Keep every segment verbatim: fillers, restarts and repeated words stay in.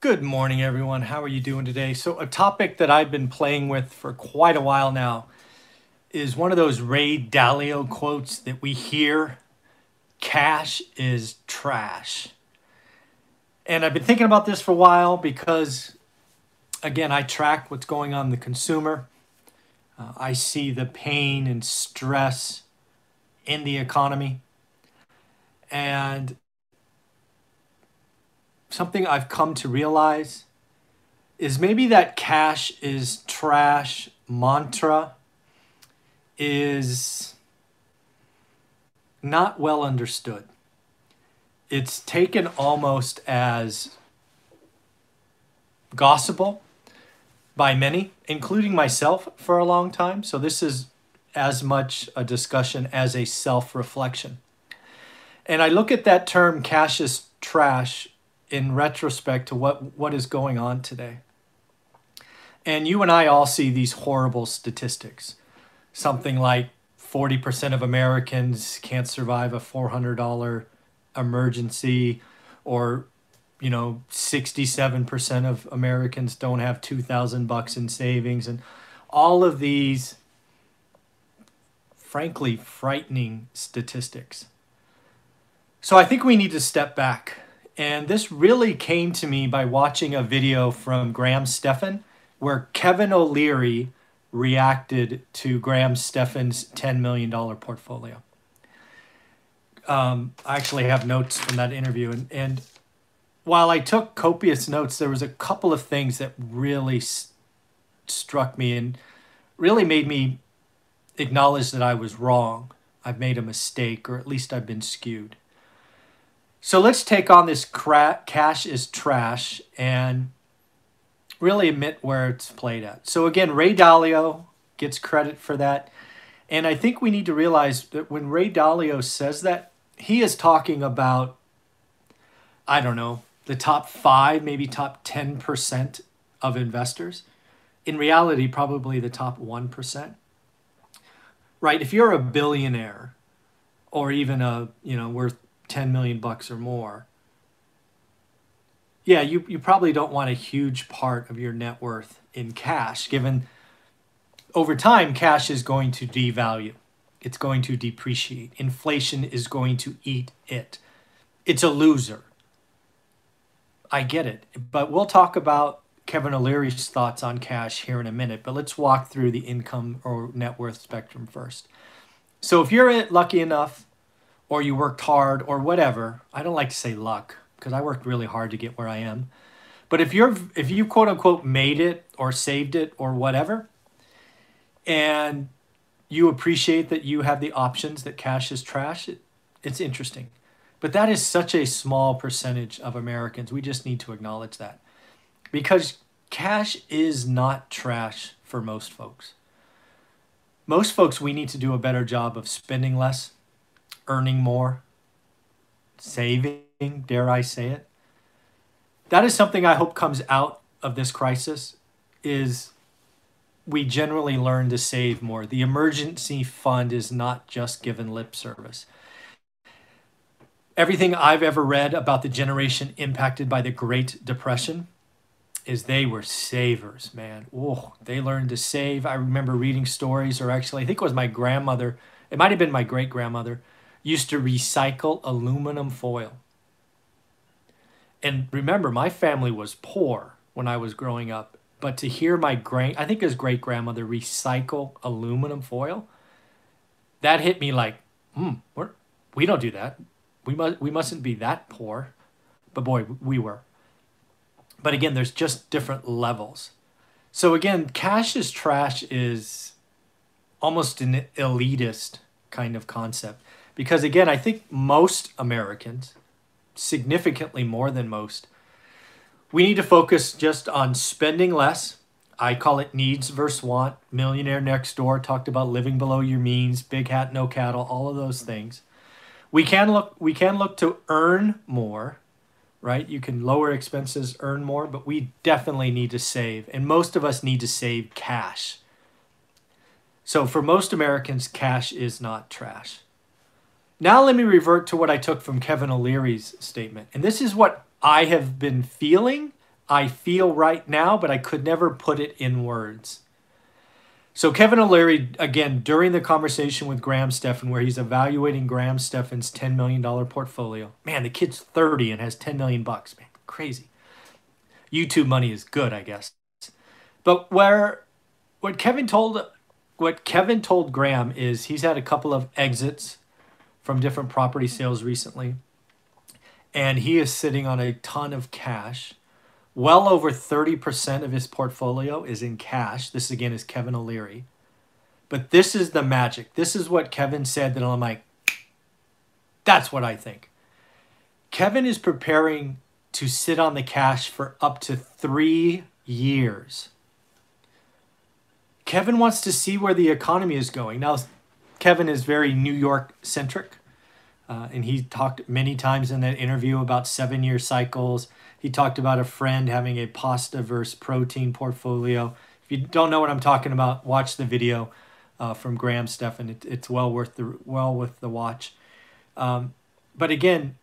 Good morning, everyone. How are you doing today? So a topic that I've been playing with for quite a while now is one of those Ray Dalio quotes that we hear, cash is trash. And I've been thinking about this for a while because, again, I track what's going on in the consumer. Uh, I see the pain and stress in the economy. And something I've come to realize is maybe that cash is trash mantra is not well understood. It's taken almost as gospel by many, including myself for a long time. So this is as much a discussion as a self-reflection. And I look at that term, cash is trash, in retrospect to what, what is going on today. And you and I all see these horrible statistics. Something like forty percent of Americans can't survive a four hundred dollar emergency, or, you know, sixty-seven percent of Americans don't have two thousand bucks in savings. And all of these, frankly, frightening statistics. So I think we need to step back. And this really came to me by watching a video from Graham Stephan where Kevin O'Leary reacted to Graham Stephan's ten million dollar portfolio. Um, I actually have notes from that interview. And, and while I took copious notes, there was a couple of things that really st- struck me and really made me acknowledge that I was wrong. I've made a mistake, or at least I've been skewed. So let's take on this cra- cash is trash and really admit where it's played at. So again, Ray Dalio gets credit for that. And I think we need to realize that when Ray Dalio says that, he is talking about, I don't know, the top five, maybe top ten percent of investors. In reality, probably the top one percent. Right? If you're a billionaire or even a, you know, worth ten million bucks or more, yeah, you, you probably don't want a huge part of your net worth in cash, given over time, cash is going to devalue. It's going to depreciate. Inflation is going to eat it. It's a loser. I get it. But we'll talk about Kevin O'Leary's thoughts on cash here in a minute, but let's walk through the income or net worth spectrum first. So if you're lucky enough, or you worked hard, or whatever. I don't like to say luck, because I worked really hard to get where I am. But if you're, if you quote unquote made it, or saved it, or whatever, and you appreciate that you have the options that cash is trash, it, it's interesting. But that is such a small percentage of Americans. We just need to acknowledge that. Because cash is not trash for most folks. Most folks, we need to do a better job of spending less, earning more, saving, dare I say it. That is something I hope comes out of this crisis, is we generally learn to save more. The emergency fund is not just given lip service. Everything I've ever read about the generation impacted by the Great Depression is they were savers, man. Oh, they learned to save. I remember reading stories, or actually, I think it was my grandmother, it might have been my great-grandmother, used to recycle aluminum foil. And remember, my family was poor when I was growing up, but to hear my grand, I think his great-grandmother recycle aluminum foil, that hit me like, hmm, we're, we don't do that. We, mu- we mustn't be that poor. But boy, we were. But again, there's just different levels. So again, cash is trash is almost an elitist kind of concept. Because again, I think most Americans, significantly more than most, we need to focus just on spending less. I call it needs versus want. Millionaire Next Door talked about living below your means, big hat, no cattle, all of those things. We can look, we can look to earn more, right? You can lower expenses, earn more, but we definitely need to save. And most of us need to save cash. So for most Americans, cash is not trash. Now let me revert to what I took from Kevin O'Leary's statement. And this is what I have been feeling I feel right now, but I could never put it in words. So Kevin O'Leary, again, during the conversation with Graham Stephan, where he's evaluating Graham Stephan's ten million dollars portfolio. Man, the kid's thirty and has ten million bucks. Man, crazy. YouTube money is good, I guess. But where what Kevin told what Kevin told Graham is he's had a couple of exits from different property sales recently, and he is sitting on a ton of cash. Well over thirty percent of his portfolio is in cash. This, again, is Kevin O'Leary. But this is the magic. This is what Kevin said that I'm like, that's what I think. Kevin is preparing to sit on the cash for up to three years. Kevin wants to see where the economy is going. Now, Kevin is very New York-centric, uh, and he talked many times in that interview about seven-year cycles. He talked about a friend having a pasta versus protein portfolio. If you don't know what I'm talking about, watch the video uh, from Graham Stephan. It, it's well worth the well worth the watch. Um, but again,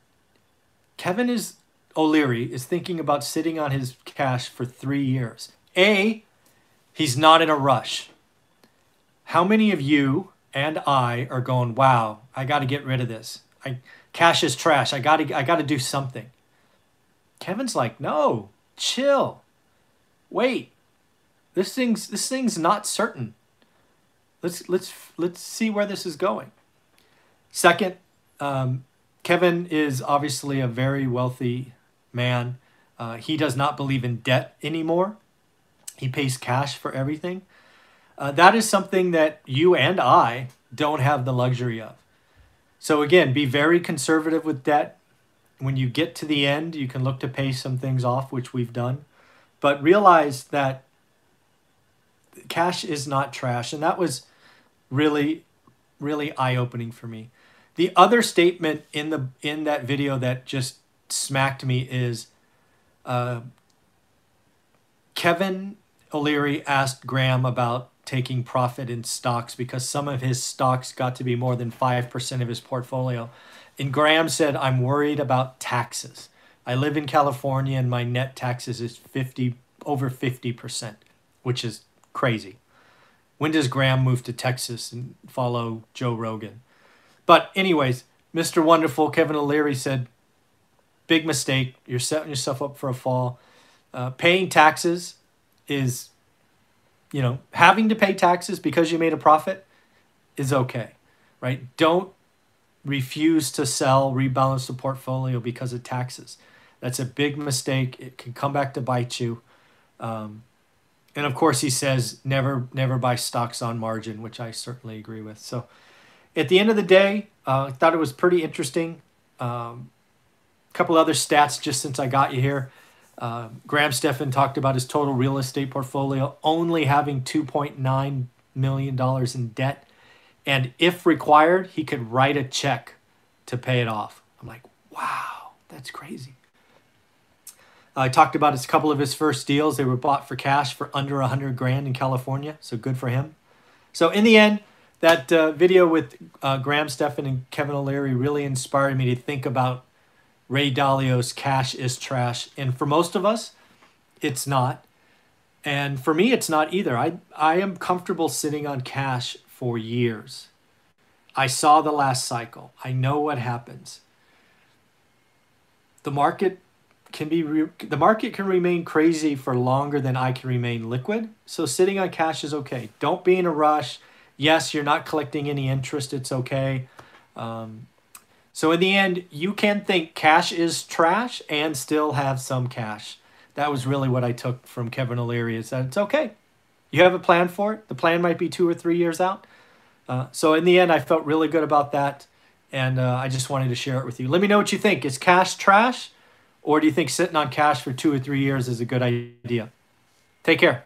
Kevin is O'Leary is thinking about sitting on his cash for three years. A, he's not in a rush. How many of you and I are going, wow, I got to get rid of this. I cash is trash. I got to I got to do something. Kevin's like, no, chill. Wait. This thing's this thing's not certain. Let's let's let's see where this is going. Second, um, Kevin is obviously a very wealthy man. Uh, he does not believe in debt anymore. He pays cash for everything. Uh, that is something that you and I don't have the luxury of. So again, be very conservative with debt. When you get to the end, you can look to pay some things off, which we've done. But realize that cash is not trash. And that was really, really eye-opening for me. The other statement in the in that video that just smacked me is uh, Kevin O'Leary asked Graham about taking profit in stocks because some of his stocks got to be more than five percent of his portfolio. And Graham said, I'm worried about taxes. I live in California and my net taxes is fifty, over fifty percent, which is crazy. When does Graham move to Texas and follow Joe Rogan? But anyways, Mister Wonderful, Kevin O'Leary said, big mistake. You're setting yourself up for a fall. Uh, paying taxes is, you know, having to pay taxes because you made a profit is okay, right? Don't refuse to sell, rebalance the portfolio because of taxes. That's a big mistake. It can come back to bite you. Um, and of course, he says, never never buy stocks on margin, which I certainly agree with. So at the end of the day, uh, I thought it was pretty interesting. Um, a couple other stats just since I got you here. Uh, Graham Stephan talked about his total real estate portfolio only having two point nine million dollars in debt. And if required, he could write a check to pay it off. I'm like, wow, that's crazy. Uh, I talked about a couple of his first deals. They were bought for cash for under a hundred grand in California, so good for him. So in the end, that uh, video with uh, Graham Stephan and Kevin O'Leary really inspired me to think about Ray Dalio's cash is trash. And for most of us, it's not. And for me, it's not either. I, I am comfortable sitting on cash for years. I saw the last cycle. I know what happens. The market can be re the market can remain crazy for longer than I can remain liquid. So sitting on cash is okay. Don't be in a rush. Yes, you're not collecting any interest. It's okay. Um, so in the end, you can think cash is trash and still have some cash. That was really what I took from Kevin O'Leary, is that it's okay. You have a plan for it. The plan might be two or three years out. Uh, so in the end, I felt really good about that. And uh, I just wanted to share it with you. Let me know what you think. Is cash trash? Or do you think sitting on cash for two or three years is a good idea? Take care.